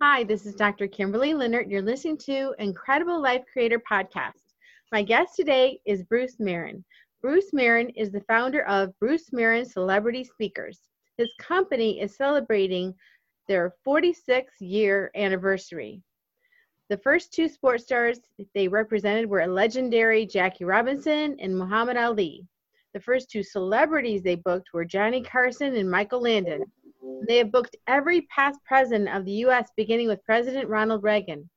Hi, this is Dr. Kimberly Linert. You're listening to Incredible Life Creator Podcast. My guest today is Bruce Merrin. Bruce Merrin is the founder of Bruce Merrin Celebrity Speakers. His company is celebrating their 46-year anniversary. The first two sports stars they represented were legendary Jackie Robinson and Muhammad Ali. The first two celebrities they booked were Johnny Carson and Michael Landon. They have booked every past president of the U.S., beginning with President Ronald Reagan.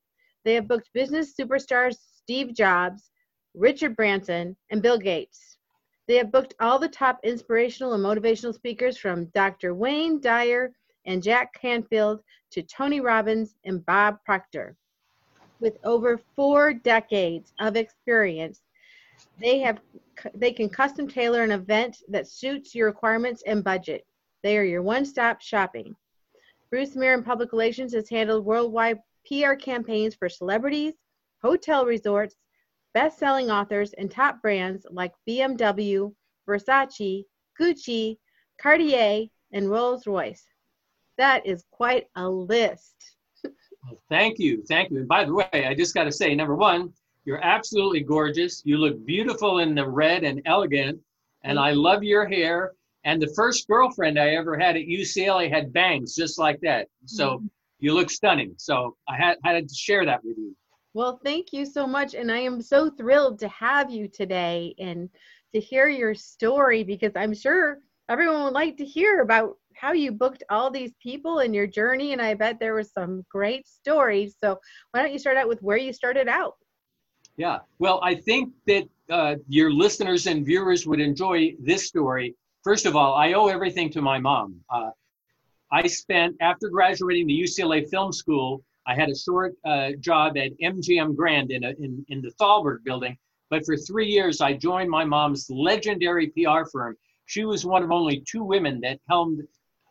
They have booked business superstars Steve Jobs, Richard Branson, and Bill Gates. They have booked all the top inspirational and motivational speakers, from Dr. Wayne Dyer and Jack Canfield to Tony Robbins and Bob Proctor. With over 4 decades of experience, they can custom tailor an event that suits your requirements and budget. They are your one-stop shopping. Bruce Merrin Public Relations has handled worldwide PR campaigns for celebrities, hotel resorts, best-selling authors, and top brands like BMW, Versace, Gucci, Cartier, and Rolls-Royce. That is quite a list. Well, thank you. Thank you. And by the way, I just got to say, number one, you're absolutely gorgeous. You look beautiful in the red and elegant, and I love your hair. And the first girlfriend I ever had at UCLA had bangs just like that. So you look stunning. So I had to share that with you. Well, thank you so much. And I am so thrilled to have you today and to hear your story, because I'm sure everyone would like to hear about how you booked all these people and your journey. And I bet there was some great stories. So why don't you start out with where you started out? Yeah, well, I think that your listeners and viewers would enjoy this story. First of all, I owe everything to my mom. I spent, after graduating the UCLA Film School, I had a short job at MGM Grand in the Thalberg building. But for 3 years, I joined my mom's legendary PR firm. She was one of only 2 women that helmed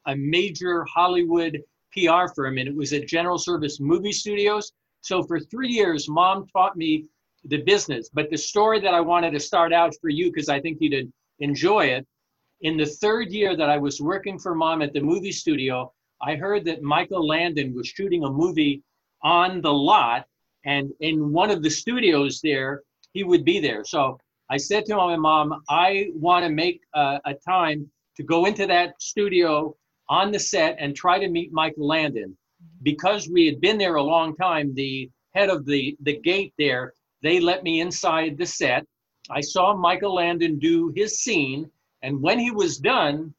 a major Hollywood PR firm, and it was at General Service Movie Studios. So for 3 years, Mom taught me the business. But the story that I wanted to start out for you, because I think you'd enjoy it, in the 3rd year that I was working for Mom at the movie studio, I heard that Michael Landon was shooting a movie on the lot, and in one of the studios there, he would be there. So I said to my mom, I want to make a time to go into that studio on the set and try to meet Michael Landon. Because we had been there a long time, the head of the gate there, they let me inside the set. I saw Michael Landon do his scene. And when he was done,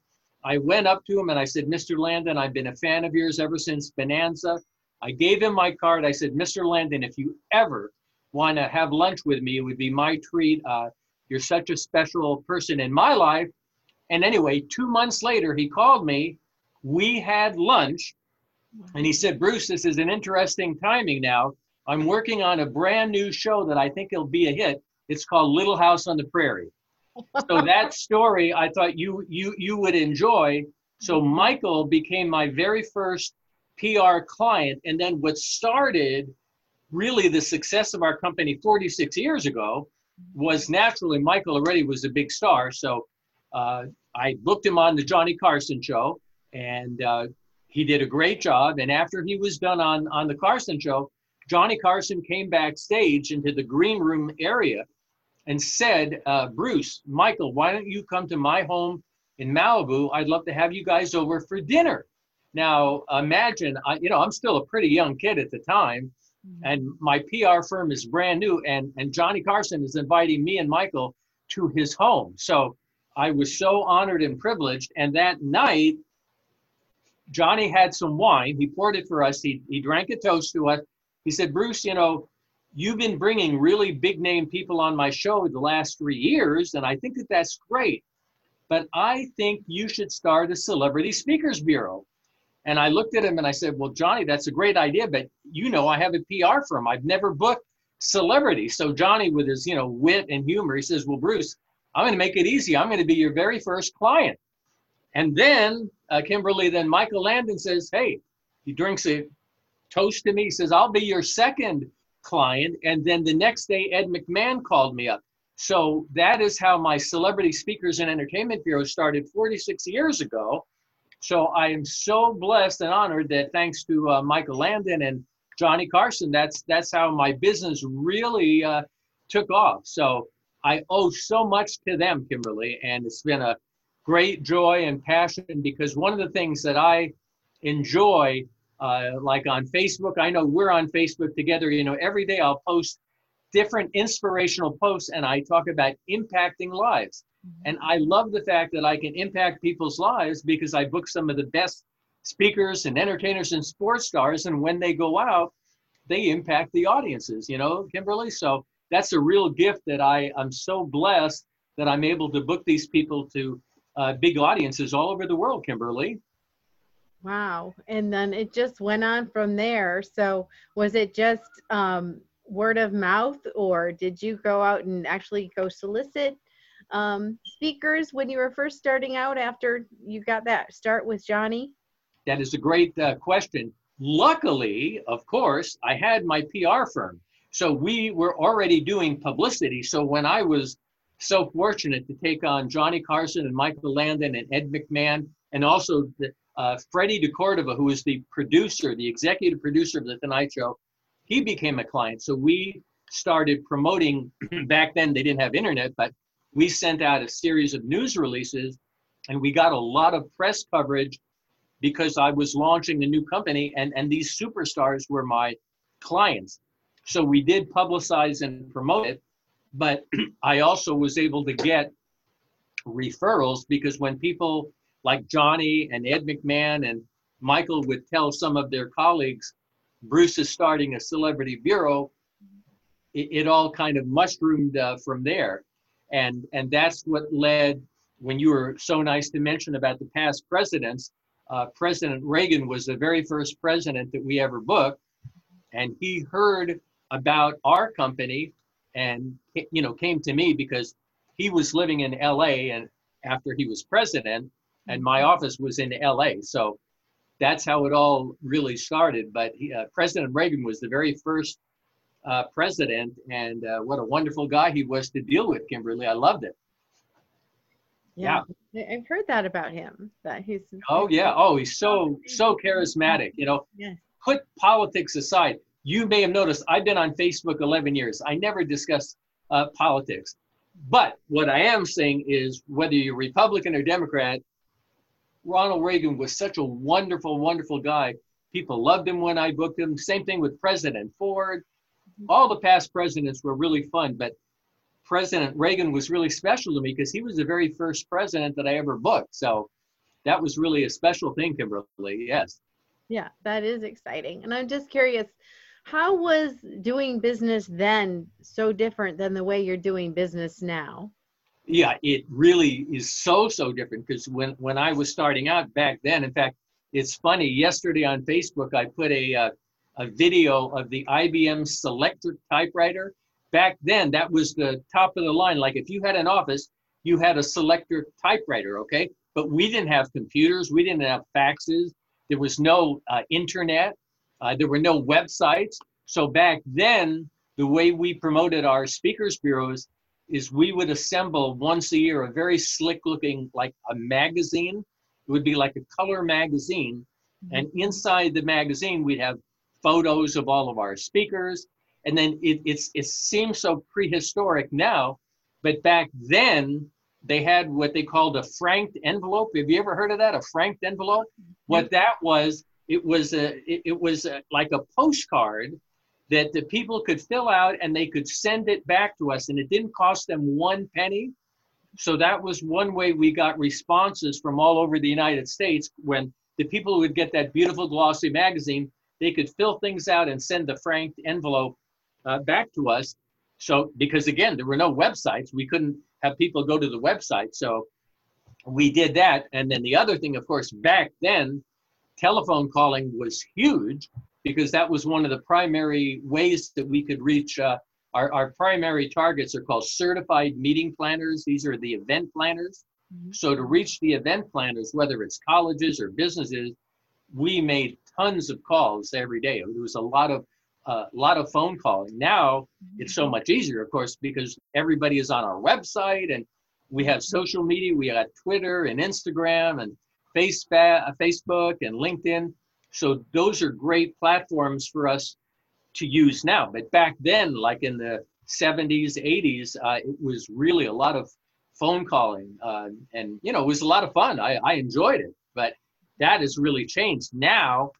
I went up to him and I said, Mr. Landon, I've been a fan of yours ever since Bonanza. I gave him my card. I said, Mr. Landon, if you ever want to have lunch with me, it would be my treat. You're such a special person in my life. And anyway, 2 months later, he called me. We had lunch. And he said, Bruce, this is an interesting timing now. I'm working on a brand new show that I think will be a hit. It's called Little House on the Prairie. So that story, I thought you would enjoy. So Michael became my very first PR client. And then what started really the success of our company 46 years ago was, naturally, Michael already was a big star. So I booked him on the Johnny Carson show, and he did a great job. And after he was done on the Carson show, Johnny Carson came backstage into the green room area and said, Bruce, Michael, why don't you come to my home in Malibu? I'd love to have you guys over for dinner. Now, imagine, I'm still a pretty young kid at the time, and my PR firm is brand new, and Johnny Carson is inviting me and Michael to his home. So I was so honored and privileged. And that night, Johnny had some wine. He poured it for us. He drank a toast to us. He said, Bruce, you've been bringing really big name people on my show the last 3 years, and I think that that's great, but I think you should start a celebrity speakers bureau. And I looked at him and I said, well, Johnny, that's a great idea, but I have a PR firm. I've never booked celebrities. So Johnny, with his wit and humor, he says, well, Bruce, I'm going to make it easy. I'm going to be your very first client. And then then Michael Landon says, hey, he drinks a toast to me. He says, I'll be your second client. And then the next day, Ed McMahon called me up. So that is how my Celebrity Speakers and Entertainment Bureau started 46 years ago. So I am so blessed and honored that thanks to Michael Landon and Johnny Carson, that's how my business really took off. So I owe so much to them, Kimberly, and it's been a great joy and passion, because one of the things that I enjoy, like on Facebook, I know we're on Facebook together, you know, every day I'll post different inspirational posts and I talk about impacting lives. Mm-hmm. And I love the fact that I can impact people's lives because I book some of the best speakers and entertainers and sports stars. And when they go out, they impact the audiences, you know, Kimberly. So that's a real gift that I'm so blessed that I'm able to book these people to big audiences all over the world, Kimberly. Wow. And then it just went on from there. So was it just word of mouth, or did you go out and actually go solicit speakers when you were first starting out after you got that start with Johnny? That is a great question. Luckily, of course, I had my PR firm. So we were already doing publicity. So when I was so fortunate to take on Johnny Carson and Michael Landon and Ed McMahon, and also Freddie DeCordova, who is the producer, the executive producer of The Tonight Show, he became a client. So we started promoting, back then they didn't have internet, but we sent out a series of news releases and we got a lot of press coverage because I was launching a new company, and these superstars were my clients. So we did publicize and promote it, but I also was able to get referrals, because when people like Johnny and Ed McMahon and Michael would tell some of their colleagues, Bruce is starting a celebrity bureau, it all kind of mushroomed from there. And that's what led, when you were so nice to mention about the past presidents, President Reagan was the very first president that we ever booked. And he heard about our company and, you know, came to me because he was living in LA and after he was president, and my office was in LA. So that's how it all really started. But President Reagan was the very first president, and what a wonderful guy he was to deal with, Kimberly. I loved it. Yeah. I've heard that about him. That he's he's so charismatic, you know. Yes. Put politics aside. You may have noticed I've been on Facebook 11 years. I never discuss politics. But what I am saying is, whether you're Republican or Democrat, Ronald Reagan was such a wonderful, wonderful guy. People loved him when I booked him. Same thing with President Ford. All the past presidents were really fun, but President Reagan was really special to me because he was the very first president that I ever booked. So that was really a special thing, Kimberly. Yes. Yeah, that is exciting. And I'm just curious, how was doing business then so different than the way you're doing business now? Yeah, it really is so different, because when I was starting out back then, in fact, it's funny, yesterday on Facebook, I put a video of the IBM Selectric typewriter. Back then, that was the top of the line. Like if you had an office, you had a Selectric typewriter, okay? But we didn't have computers. We didn't have faxes. There was no internet. There were no websites. So back then, the way we promoted our speakers bureaus is we would assemble once a year a very slick looking, like a magazine. It would be like a color magazine. Mm-hmm. And inside the magazine, we'd have photos of all of our speakers. And then it seems so prehistoric now, but back then, they had what they called a franked envelope. Have you ever heard of that? A franked envelope? What that was, it was like a postcard that the people could fill out and they could send it back to us, and it didn't cost them one penny. So that was one way we got responses from all over the United States. When the people would get that beautiful glossy magazine, they could fill things out and send the franked envelope back to us. So, because again, there were no websites, we couldn't have people go to the website. So we did that. And then the other thing, of course, back then, telephone calling was huge, because that was one of the primary ways that we could reach our primary targets are called certified meeting planners. These are the event planners. Mm-hmm. So to reach the event planners, whether it's colleges or businesses, we made tons of calls every day. It was a lot of phone calling. Now it's so much easier, of course, because everybody is on our website and we have social media. We got Twitter and Instagram and Facebook and LinkedIn. So those are great platforms for us to use now. But back then, like in the 70s, 80s, it was really a lot of phone calling. And, you know, it was a lot of fun. I enjoyed it. But that has really changed. Now,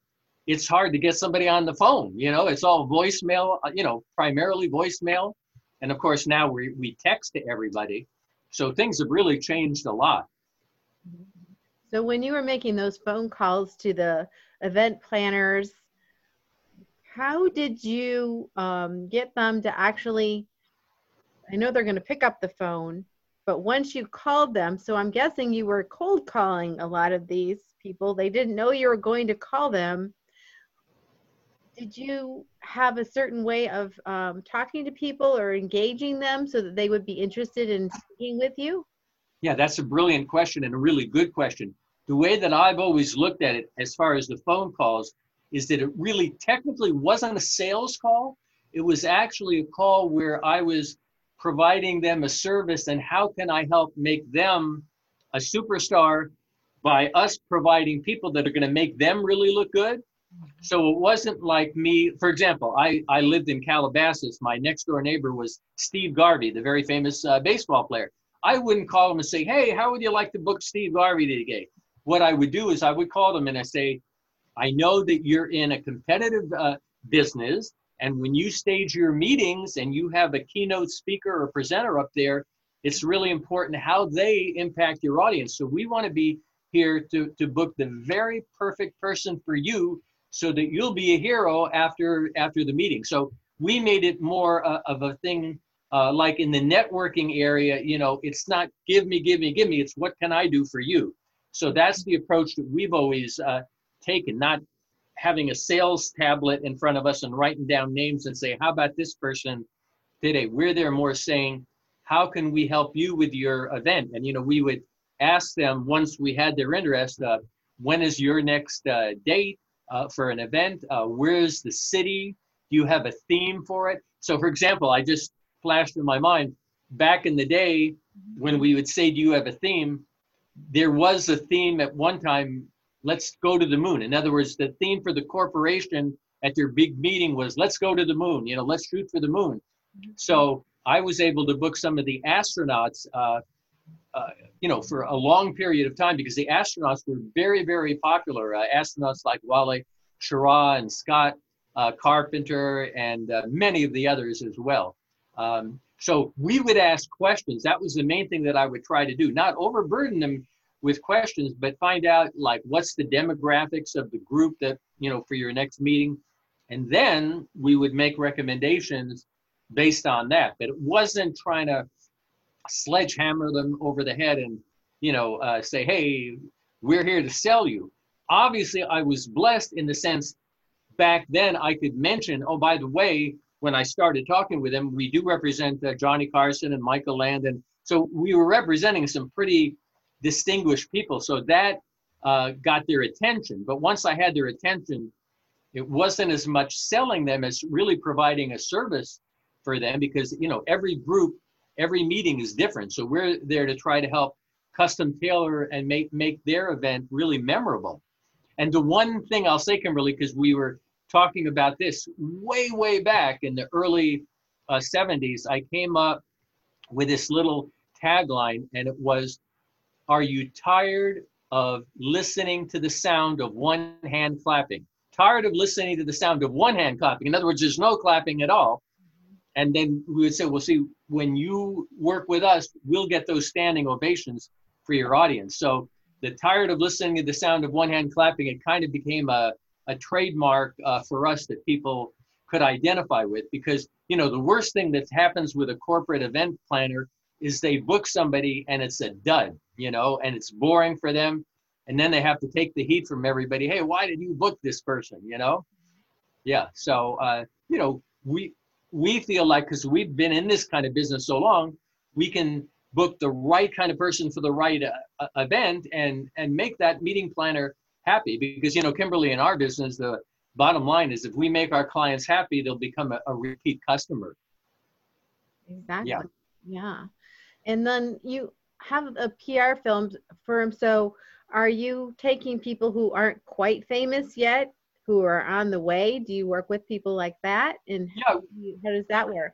it's hard to get somebody on the phone. You know, it's all voicemail, you know, primarily voicemail. And, of course, now we text to everybody. So things have really changed a lot. So when you were making those phone calls to the event planners, how did you get them to actually, I know they're going to pick up the phone, but once you called them, so I'm guessing you were cold calling a lot of these people. They didn't know you were going to call them. Did you have a certain way of talking to people or engaging them so that they would be interested in speaking with you? Yeah, that's a brilliant question and a really good question. The way that I've always looked at it as far as the phone calls is that it really technically wasn't a sales call. It was actually a call where I was providing them a service and how can I help make them a superstar by us providing people that are going to make them really look good. So it wasn't like me, for example, I lived in Calabasas. My next door neighbor was Steve Garvey, the very famous baseball player. I wouldn't call him and say, hey, how would you like to book Steve Garvey today? What I would do is I would call them and I say, I know that you're in a competitive business, and when you stage your meetings and you have a keynote speaker or presenter up there, it's really important how they impact your audience. So we want to be here to book the very perfect person for you so that you'll be a hero after the meeting. So we made it more of a thing like in the networking area, you know, it's not give me, it's what can I do for you? So that's the approach that we've always taken, not having a sales tablet in front of us and writing down names and say, how about this person today? We're there more saying, how can we help you with your event? And, you know, we would ask them once we had their interest, when is your next date for an event? Where's the city? Do you have a theme for it? So, for example, I just flashed in my mind, back in the day when we would say, do you have a theme? There was a theme at one time, let's go to the moon. In other words, the theme for the corporation at their big meeting was, let's go to the moon, you know, let's shoot for the moon. So I was able to book some of the astronauts, you know, for a long period of time because the astronauts were very, very popular. Astronauts like Wally Schirra and Scott Carpenter and many of the others as well. So we would ask questions. That was the main thing that I would try to do, not overburden them with questions, but find out like what's the demographics of the group that, you know, for your next meeting. And then we would make recommendations based on that. But it wasn't trying to sledgehammer them over the head and, you know, say, hey, we're here to sell you. Obviously, I was blessed in the sense back then I could mention, oh, by the way, when I started talking with them, we do represent Johnny Carson and Michael Landon. So we were representing some pretty distinguished people. So that got their attention. But once I had their attention, it wasn't as much selling them as really providing a service for them because, you know, every group, every meeting is different. So we're there to try to help custom tailor and make their event really memorable. And the one thing I'll say, Kimberly, because we were talking about this way back in the early 70s, I came up with this little tagline, and it was, are you tired of listening to the sound of one hand clapping? Tired of listening to the sound of one hand clapping. In other words, there's no clapping at all. And then we would say, well, see, when you work with us, we'll get those standing ovations for your audience. So the tired of listening to the sound of one hand clapping, it kind of became a trademark for us that people could identify with because, you know, the worst thing that happens with a corporate event planner is they book somebody and it's a dud, you know, and it's boring for them. And then they have to take the heat from everybody. Hey, why did you book this person? You know? Yeah. So, you know, we feel like, because we've been in this kind of business so long, we can book the right kind of person for the right event and make that meeting planner happy because, you know, Kimberly, in our business, the bottom line is if we make our clients happy, they'll become a repeat customer. Exactly. Yeah. And then you have a PR firm. So Are you taking people who aren't quite famous yet, who are on the way? Do you work with people like that? And how does that work?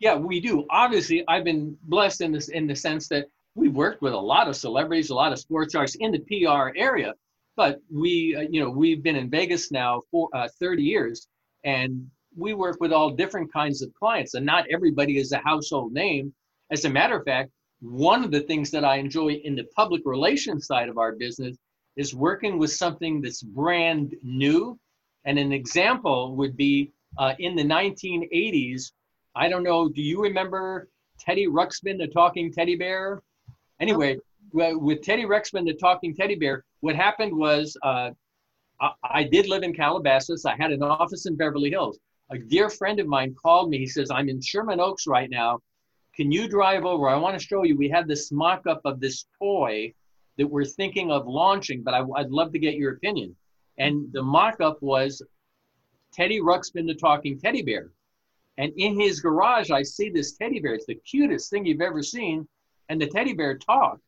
Yeah, we do. Obviously, I've been blessed in this, in the sense that we've worked with a lot of celebrities, a lot of sports stars in the PR area. But we, we've been in Vegas now for 30 years, and we work with all different kinds of clients, and not everybody is a household name. As a matter of fact, one of the things that I enjoy in the public relations side of our business is working with something that's brand new. And an example would be in the 1980s, I don't know, do you remember Teddy Ruxpin, the talking teddy bear? Anyway, with Teddy Ruxpin, the talking teddy bear, what happened was I did live in Calabasas. I had an office in Beverly Hills. A dear friend of mine called me. He says, I'm in Sherman Oaks right now. Can you drive over? I want to show you. We had this mock-up of this toy that we're thinking of launching, but I'd love to get your opinion. And the mock-up was Teddy Ruxpin, the talking teddy bear. And in his garage, I see this teddy bear. It's the cutest thing you've ever seen. And the teddy bear talked.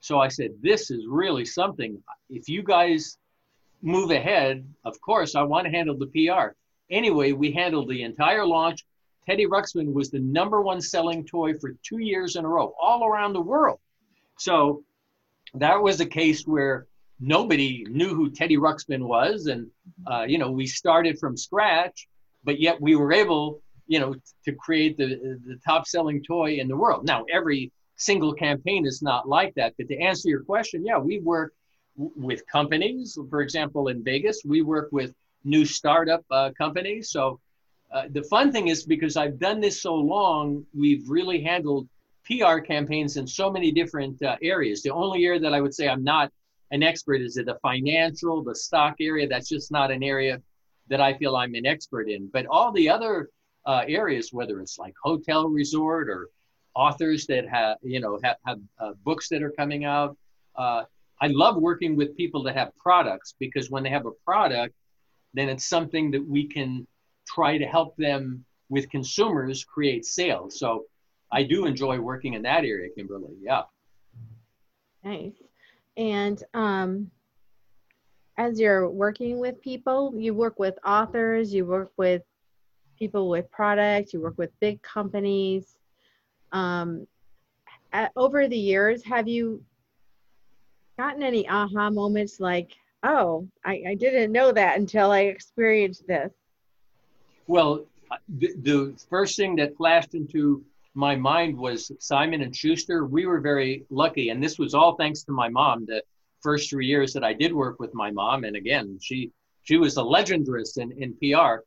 So I said, this is really something. If you guys move ahead, of course, I want to handle the PR. Anyway, we handled the entire launch. Teddy Ruxpin was the number one selling toy for 2 years in a row, all around the world. So that was a case where nobody knew who Teddy Ruxpin was. And, we started from scratch, but yet we were able, to create the top selling toy in the world. Now, every single campaign is not like that. But to answer your question, yeah, we work with companies. For example, in Vegas, we work with new startup companies. So the fun thing is, because I've done this so long, we've really handled PR campaigns in so many different areas. The only area that I would say I'm not an expert is the financial, the stock area. That's just not an area that I feel I'm an expert in. But all the other areas, whether it's like hotel resort or authors that have books that are coming out. I love working with people that have products, because when they have a product, then it's something that we can try to help them with consumers create sales. So I do enjoy working in that area, Kimberly. Yeah. Nice. And as you're working with people, you work with authors, you work with people with products, you work with big companies. Over the years, have you gotten any aha moments like, oh, I didn't know that until I experienced this? Well, the first thing that flashed into my mind was Simon & Schuster. We were very lucky, and this was all thanks to my mom, the first 3 years that I did work with my mom. And again, she was a legendress in PR.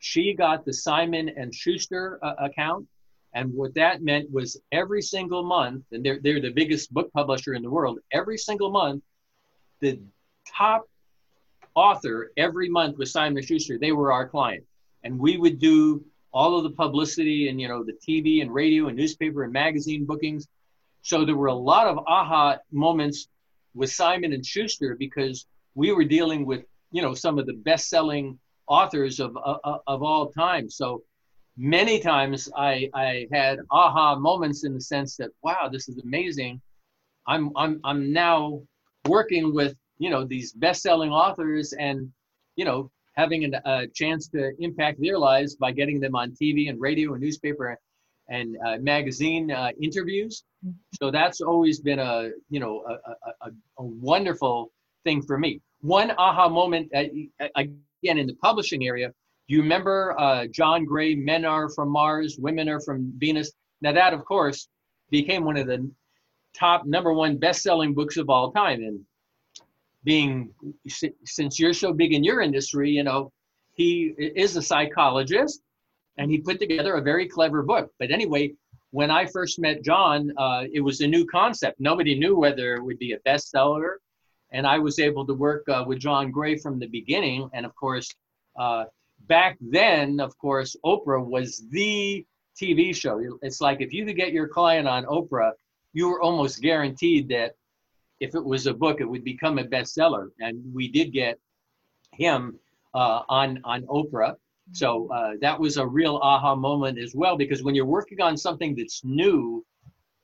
She got the Simon & Schuster account. And what that meant was every single month, and they're the biggest book publisher in the world, every single month, the top author every month was Simon & Schuster. They were our client. And we would do all of the publicity and, the TV and radio and newspaper and magazine bookings. So there were a lot of aha moments with Simon & Schuster, because we were dealing with, some of the best-selling authors of all time. So many times I had aha moments in the sense that, wow, this is amazing. I'm now working with, these best-selling authors and, having a chance to impact their lives by getting them on TV and radio and newspaper and magazine interviews. So that's always been a wonderful thing for me. One aha moment, again, in the publishing area, you remember John Gray, Men Are From Mars, Women Are From Venus? Now that, of course, became one of the top number one best-selling books of all time. And since you're so big in your industry, he is a psychologist, and he put together a very clever book. But anyway, when I first met John, it was a new concept. Nobody knew whether it would be a bestseller. And I was able to work with John Gray from the beginning. And of course, back then, of course, Oprah was the TV show. It's like if you could get your client on Oprah, you were almost guaranteed that if it was a book, it would become a bestseller. And we did get him on Oprah. So that was a real aha moment as well, because when you're working on something that's new,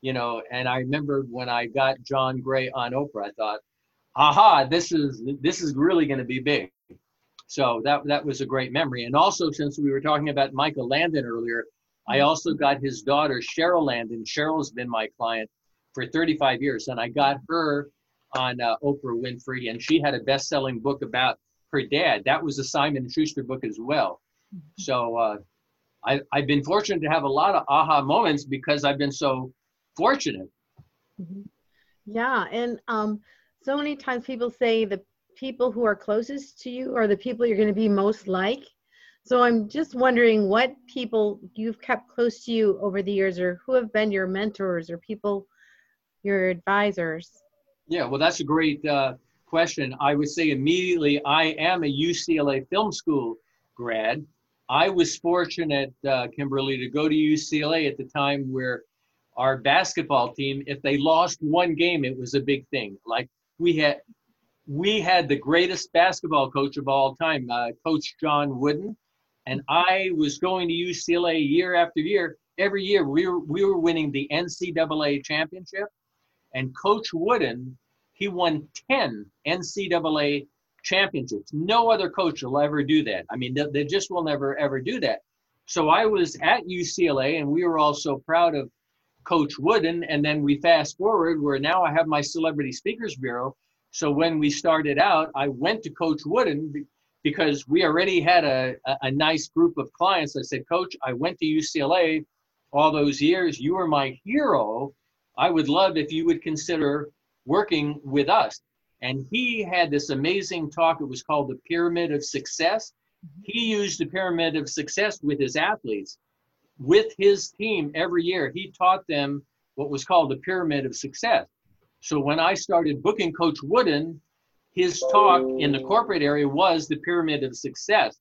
and I remember when I got John Gray on Oprah, I thought, aha, this is really going to be big. So that was a great memory. And also, since we were talking about Michael Landon earlier, I also got his daughter, Cheryl Landon. Cheryl's been my client for 35 years. And I got her on Oprah Winfrey, and she had a best-selling book about her dad. That was a Simon & Schuster book as well. So I've been fortunate to have a lot of aha moments because I've been so fortunate. Mm-hmm. Yeah, and so many times people say the people who are closest to you are the people you're going to be most like. So I'm just wondering what people you've kept close to you over the years, or who have been your mentors or people, your advisors. Yeah, well, that's a great question. I would say immediately, I am a UCLA Film School grad. I was fortunate, Kimberly, to go to UCLA at the time where our basketball team, if they lost one game, it was a big thing. Like we had the greatest basketball coach of all time, Coach John Wooden. And I was going to UCLA year after year. Every year we were winning the NCAA championship. And Coach Wooden, he won 10 NCAA championships. No other coach will ever do that. I mean, they just will never, ever do that. So I was at UCLA, and we were all so proud of Coach Wooden. And then we fast forward where now I have my Celebrity Speakers Bureau. So when we started out, I went to Coach Wooden because we already had a nice group of clients. I said, Coach, I went to UCLA all those years. You were my hero. I would love if you would consider working with us. And he had this amazing talk. It was called the Pyramid of Success. He used the Pyramid of Success with his athletes, with his team every year. He taught them what was called the Pyramid of Success. So when I started booking Coach Wooden, his talk in the corporate area was the Pyramid of Success.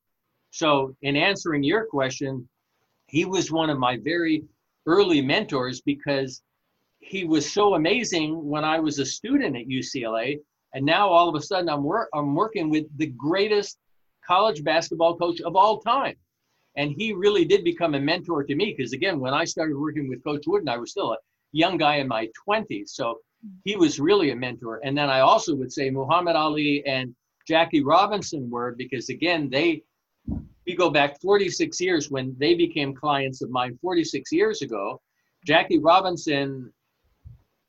So in answering your question, he was one of my very early mentors because he was so amazing when I was a student at UCLA. And now all of a sudden I'm working with the greatest college basketball coach of all time. And he really did become a mentor to me because, again, when I started working with Coach Wooden, I was still a young guy in my 20s. So he was really a mentor. And then I also would say Muhammad Ali and Jackie Robinson were, because, again, we go back 46 years when they became clients of mine 46 years ago. Jackie Robinson,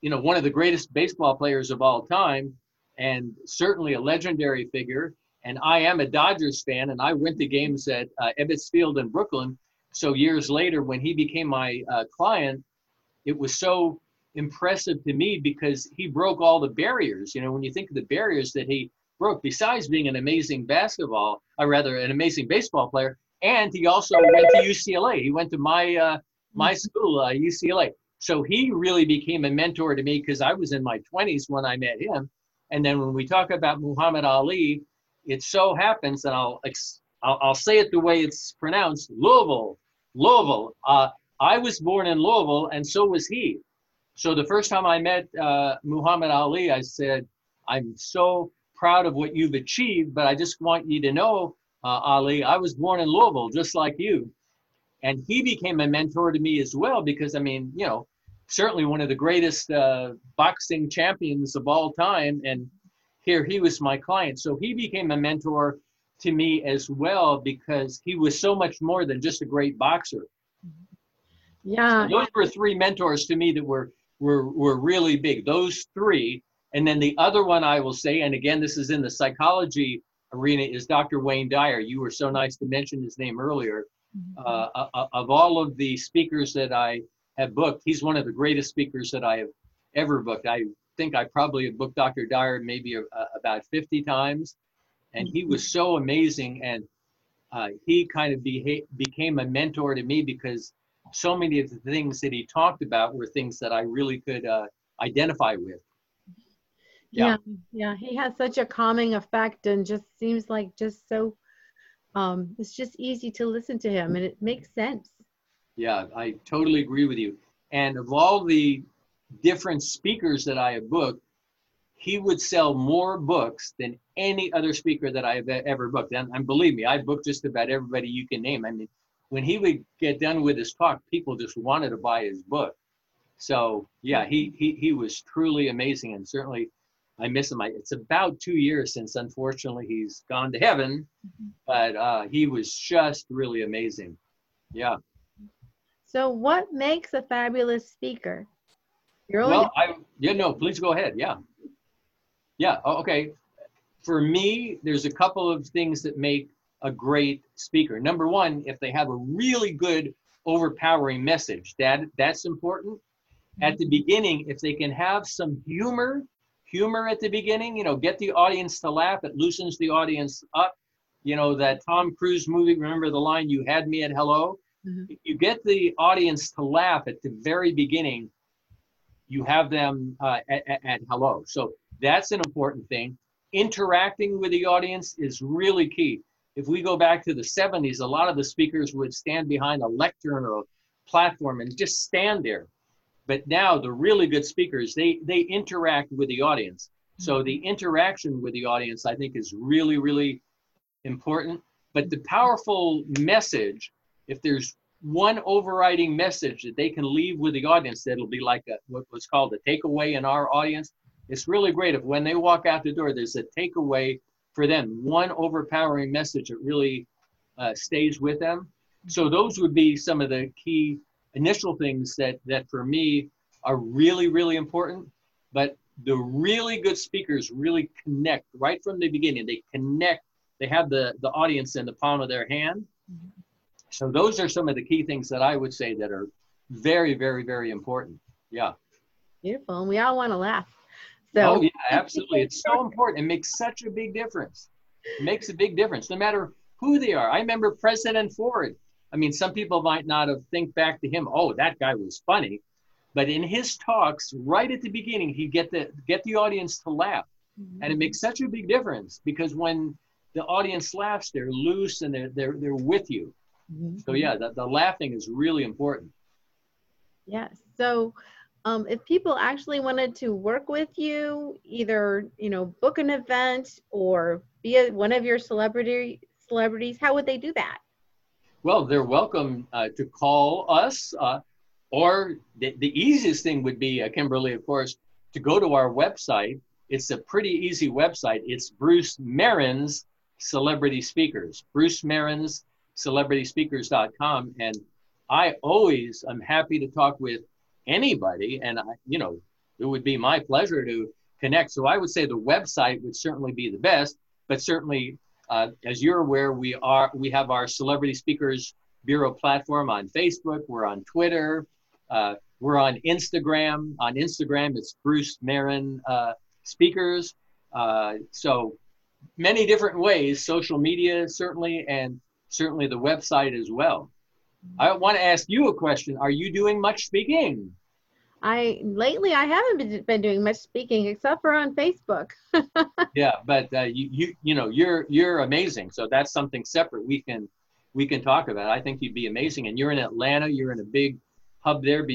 you know, one of the greatest baseball players of all time, and certainly a legendary figure. And I am a Dodgers fan, and I went to games at Ebbets Field in Brooklyn. So years later, when he became my client, it was so impressive to me because he broke all the barriers. You know, when you think of the barriers that he broke, besides being an amazing baseball player, and he also went to UCLA. He went to my school, UCLA. So he really became a mentor to me because I was in my 20s when I met him. And then when we talk about Muhammad Ali, it so happens that I'll say it the way it's pronounced, Louisville. I was born in Louisville, and so was he. So the first time I met Muhammad Ali, I said, I'm so proud of what you've achieved, but I just want you to know, Ali, I was born in Louisville, just like you. And he became a mentor to me as well because, I mean, you know, certainly one of the greatest boxing champions of all time, and here he was my client. So he became a mentor to me as well because he was so much more than just a great boxer. Yeah. So those were three mentors to me that were really big, those three. And then the other one I will say, and again, this is in the psychology arena, is Dr. Wayne Dyer. You were so nice to mention his name earlier. Of all of the speakers that I have booked, he's one of the greatest speakers that I have ever booked. I think I probably have booked Dr. Dyer maybe about 50 times. And he was so amazing. And he kind of became a mentor to me because so many of the things that he talked about were things that I really could identify with. Yeah. He has such a calming effect and just seems like just so, it's just easy to listen to him and it makes sense. Yeah, I totally agree with you. And of all the different speakers that I have booked, he would sell more books than any other speaker that I've ever booked. And believe me, I booked just about everybody you can name. I mean, when he would get done with his talk, people just wanted to buy his book. So yeah, he was truly amazing. And certainly I miss him. It's about 2 years since, unfortunately, he's gone to heaven, but he was just really amazing. Yeah. So what makes a fabulous speaker? Please go ahead. Yeah. Yeah. Oh, okay. For me, there's a couple of things that make a great speaker. Number one, if they have a really good overpowering message, that's important. At the beginning, if they can have some humor at the beginning, get the audience to laugh. It loosens the audience up. That Tom Cruise movie, remember the line, "You had me at hello"? Mm-hmm. You get the audience to laugh at the very beginning, you have them at hello. So that's an important thing. Interacting with the audience is really key. If we go back to the 70s, a lot of the speakers would stand behind a lectern or a platform and just stand there. But now the really good speakers, they interact with the audience. So the interaction with the audience, I think, is really, really important. But the powerful message, if there's one overriding message that they can leave with the audience, that'll be like what was called a takeaway in our audience. It's really great if when they walk out the door, there's a takeaway for them, one overpowering message that really stays with them. So those would be some of the key initial things that for me are really, really important. But the really good speakers really connect right from the beginning. They connect, they have the audience in the palm of their hand. So those are some of the key things that I would say that are very, very, very important. Yeah. Beautiful. And we all want to laugh. So. Oh, yeah, absolutely. It's so important. It makes such a big difference. It makes a big difference, no matter who they are. I remember President Ford. I mean, some people might not have think back to him, oh, that guy was funny. But in his talks, right at the beginning, he'd get the audience to laugh. Mm-hmm. And it makes such a big difference, because when the audience laughs, they're loose and they're with you. Mm-hmm. So, yeah, the laughing is really important. Yes. Yeah, so... if people actually wanted to work with you, either, book an event or be one of your celebrities, how would they do that? Well, they're welcome to call us, or the easiest thing would be, Kimberly, of course, to go to our website. It's a pretty easy website. It's Bruce Merrin's Celebrity Speakers, brucemerrinscelebrityspeakers.com. And I always am happy to talk with anybody, and it would be my pleasure to connect. So I would say the website would certainly be the best, but certainly as you're aware, we have our Celebrity Speakers Bureau platform on Facebook. We're on Twitter, we're on Instagram. On Instagram, it's Bruce Merrin Speakers. So many different ways, social media certainly, and certainly the website as well. I want to ask you a question. Are you doing much speaking? Lately I haven't been doing much speaking except for on Facebook. Yeah, but you're amazing. So that's something separate we can talk about. I think you'd be amazing, and you're in Atlanta. You're in a big hub there.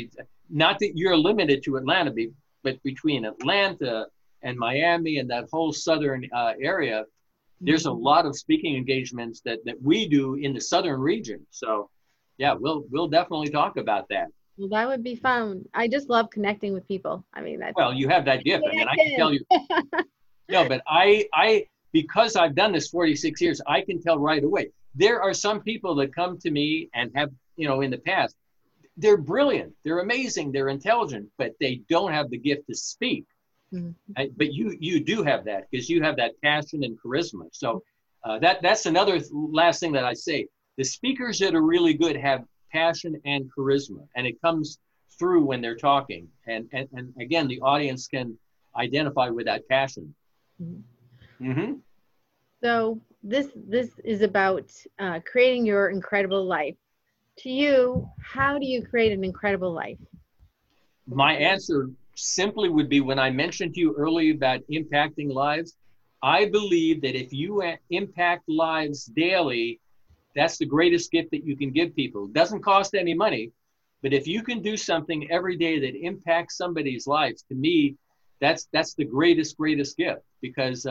Not that you're limited to Atlanta, but between Atlanta and Miami and that whole southern area, there's a lot of speaking engagements that we do in the southern region. So. Yeah, we'll definitely talk about that. Well, that would be fun. I just love connecting with people. I mean, you have that gift. I mean, I can tell you. No, but I because I've done this 46 years, I can tell right away. There are some people that come to me and have, in the past, they're brilliant, they're amazing, they're intelligent, but they don't have the gift to speak. Mm-hmm. But you do have that, because you have that passion and charisma. So that's another last thing that I say. The speakers that are really good have passion and charisma, and it comes through when they're talking. And again, the audience can identify with that passion. Mm-hmm. So this is about creating your incredible life. To you, how do you create an incredible life? My answer simply would be, when I mentioned to you earlier about impacting lives, I believe that if you impact lives daily, that's the greatest gift that you can give people. It doesn't cost any money, but if you can do something every day that impacts somebody's life, to me, that's the greatest gift. Because,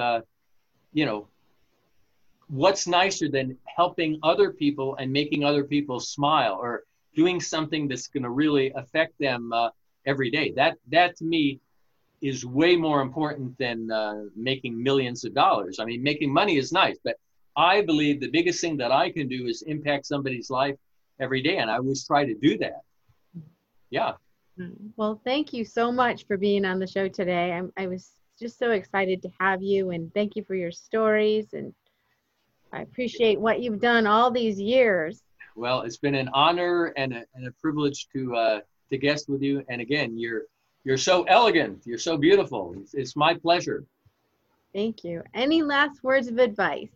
what's nicer than helping other people and making other people smile, or doing something that's going to really affect them every day? That to me is way more important than making millions of dollars. I mean, making money is nice, but I believe the biggest thing that I can do is impact somebody's life every day. And I always try to do that. Yeah. Well, thank you so much for being on the show today. I was just so excited to have you, and thank you for your stories. And I appreciate what you've done all these years. Well, it's been an honor and a privilege to guest with you. And again, you're so elegant. You're so beautiful. It's my pleasure. Thank you. Any last words of advice?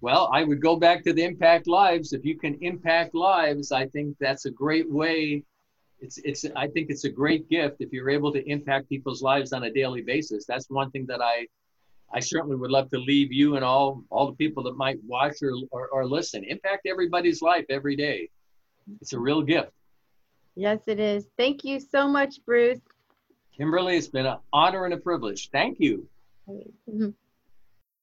Well, I would go back to the impact lives. If you can impact lives, I think that's a great way. I think it's a great gift if you're able to impact people's lives on a daily basis. That's one thing that I certainly would love to leave you and all the people that might watch or listen. Impact everybody's life every day. It's a real gift. Yes, it is. Thank you so much, Bruce. Kimberly, it's been an honor and a privilege. Thank you.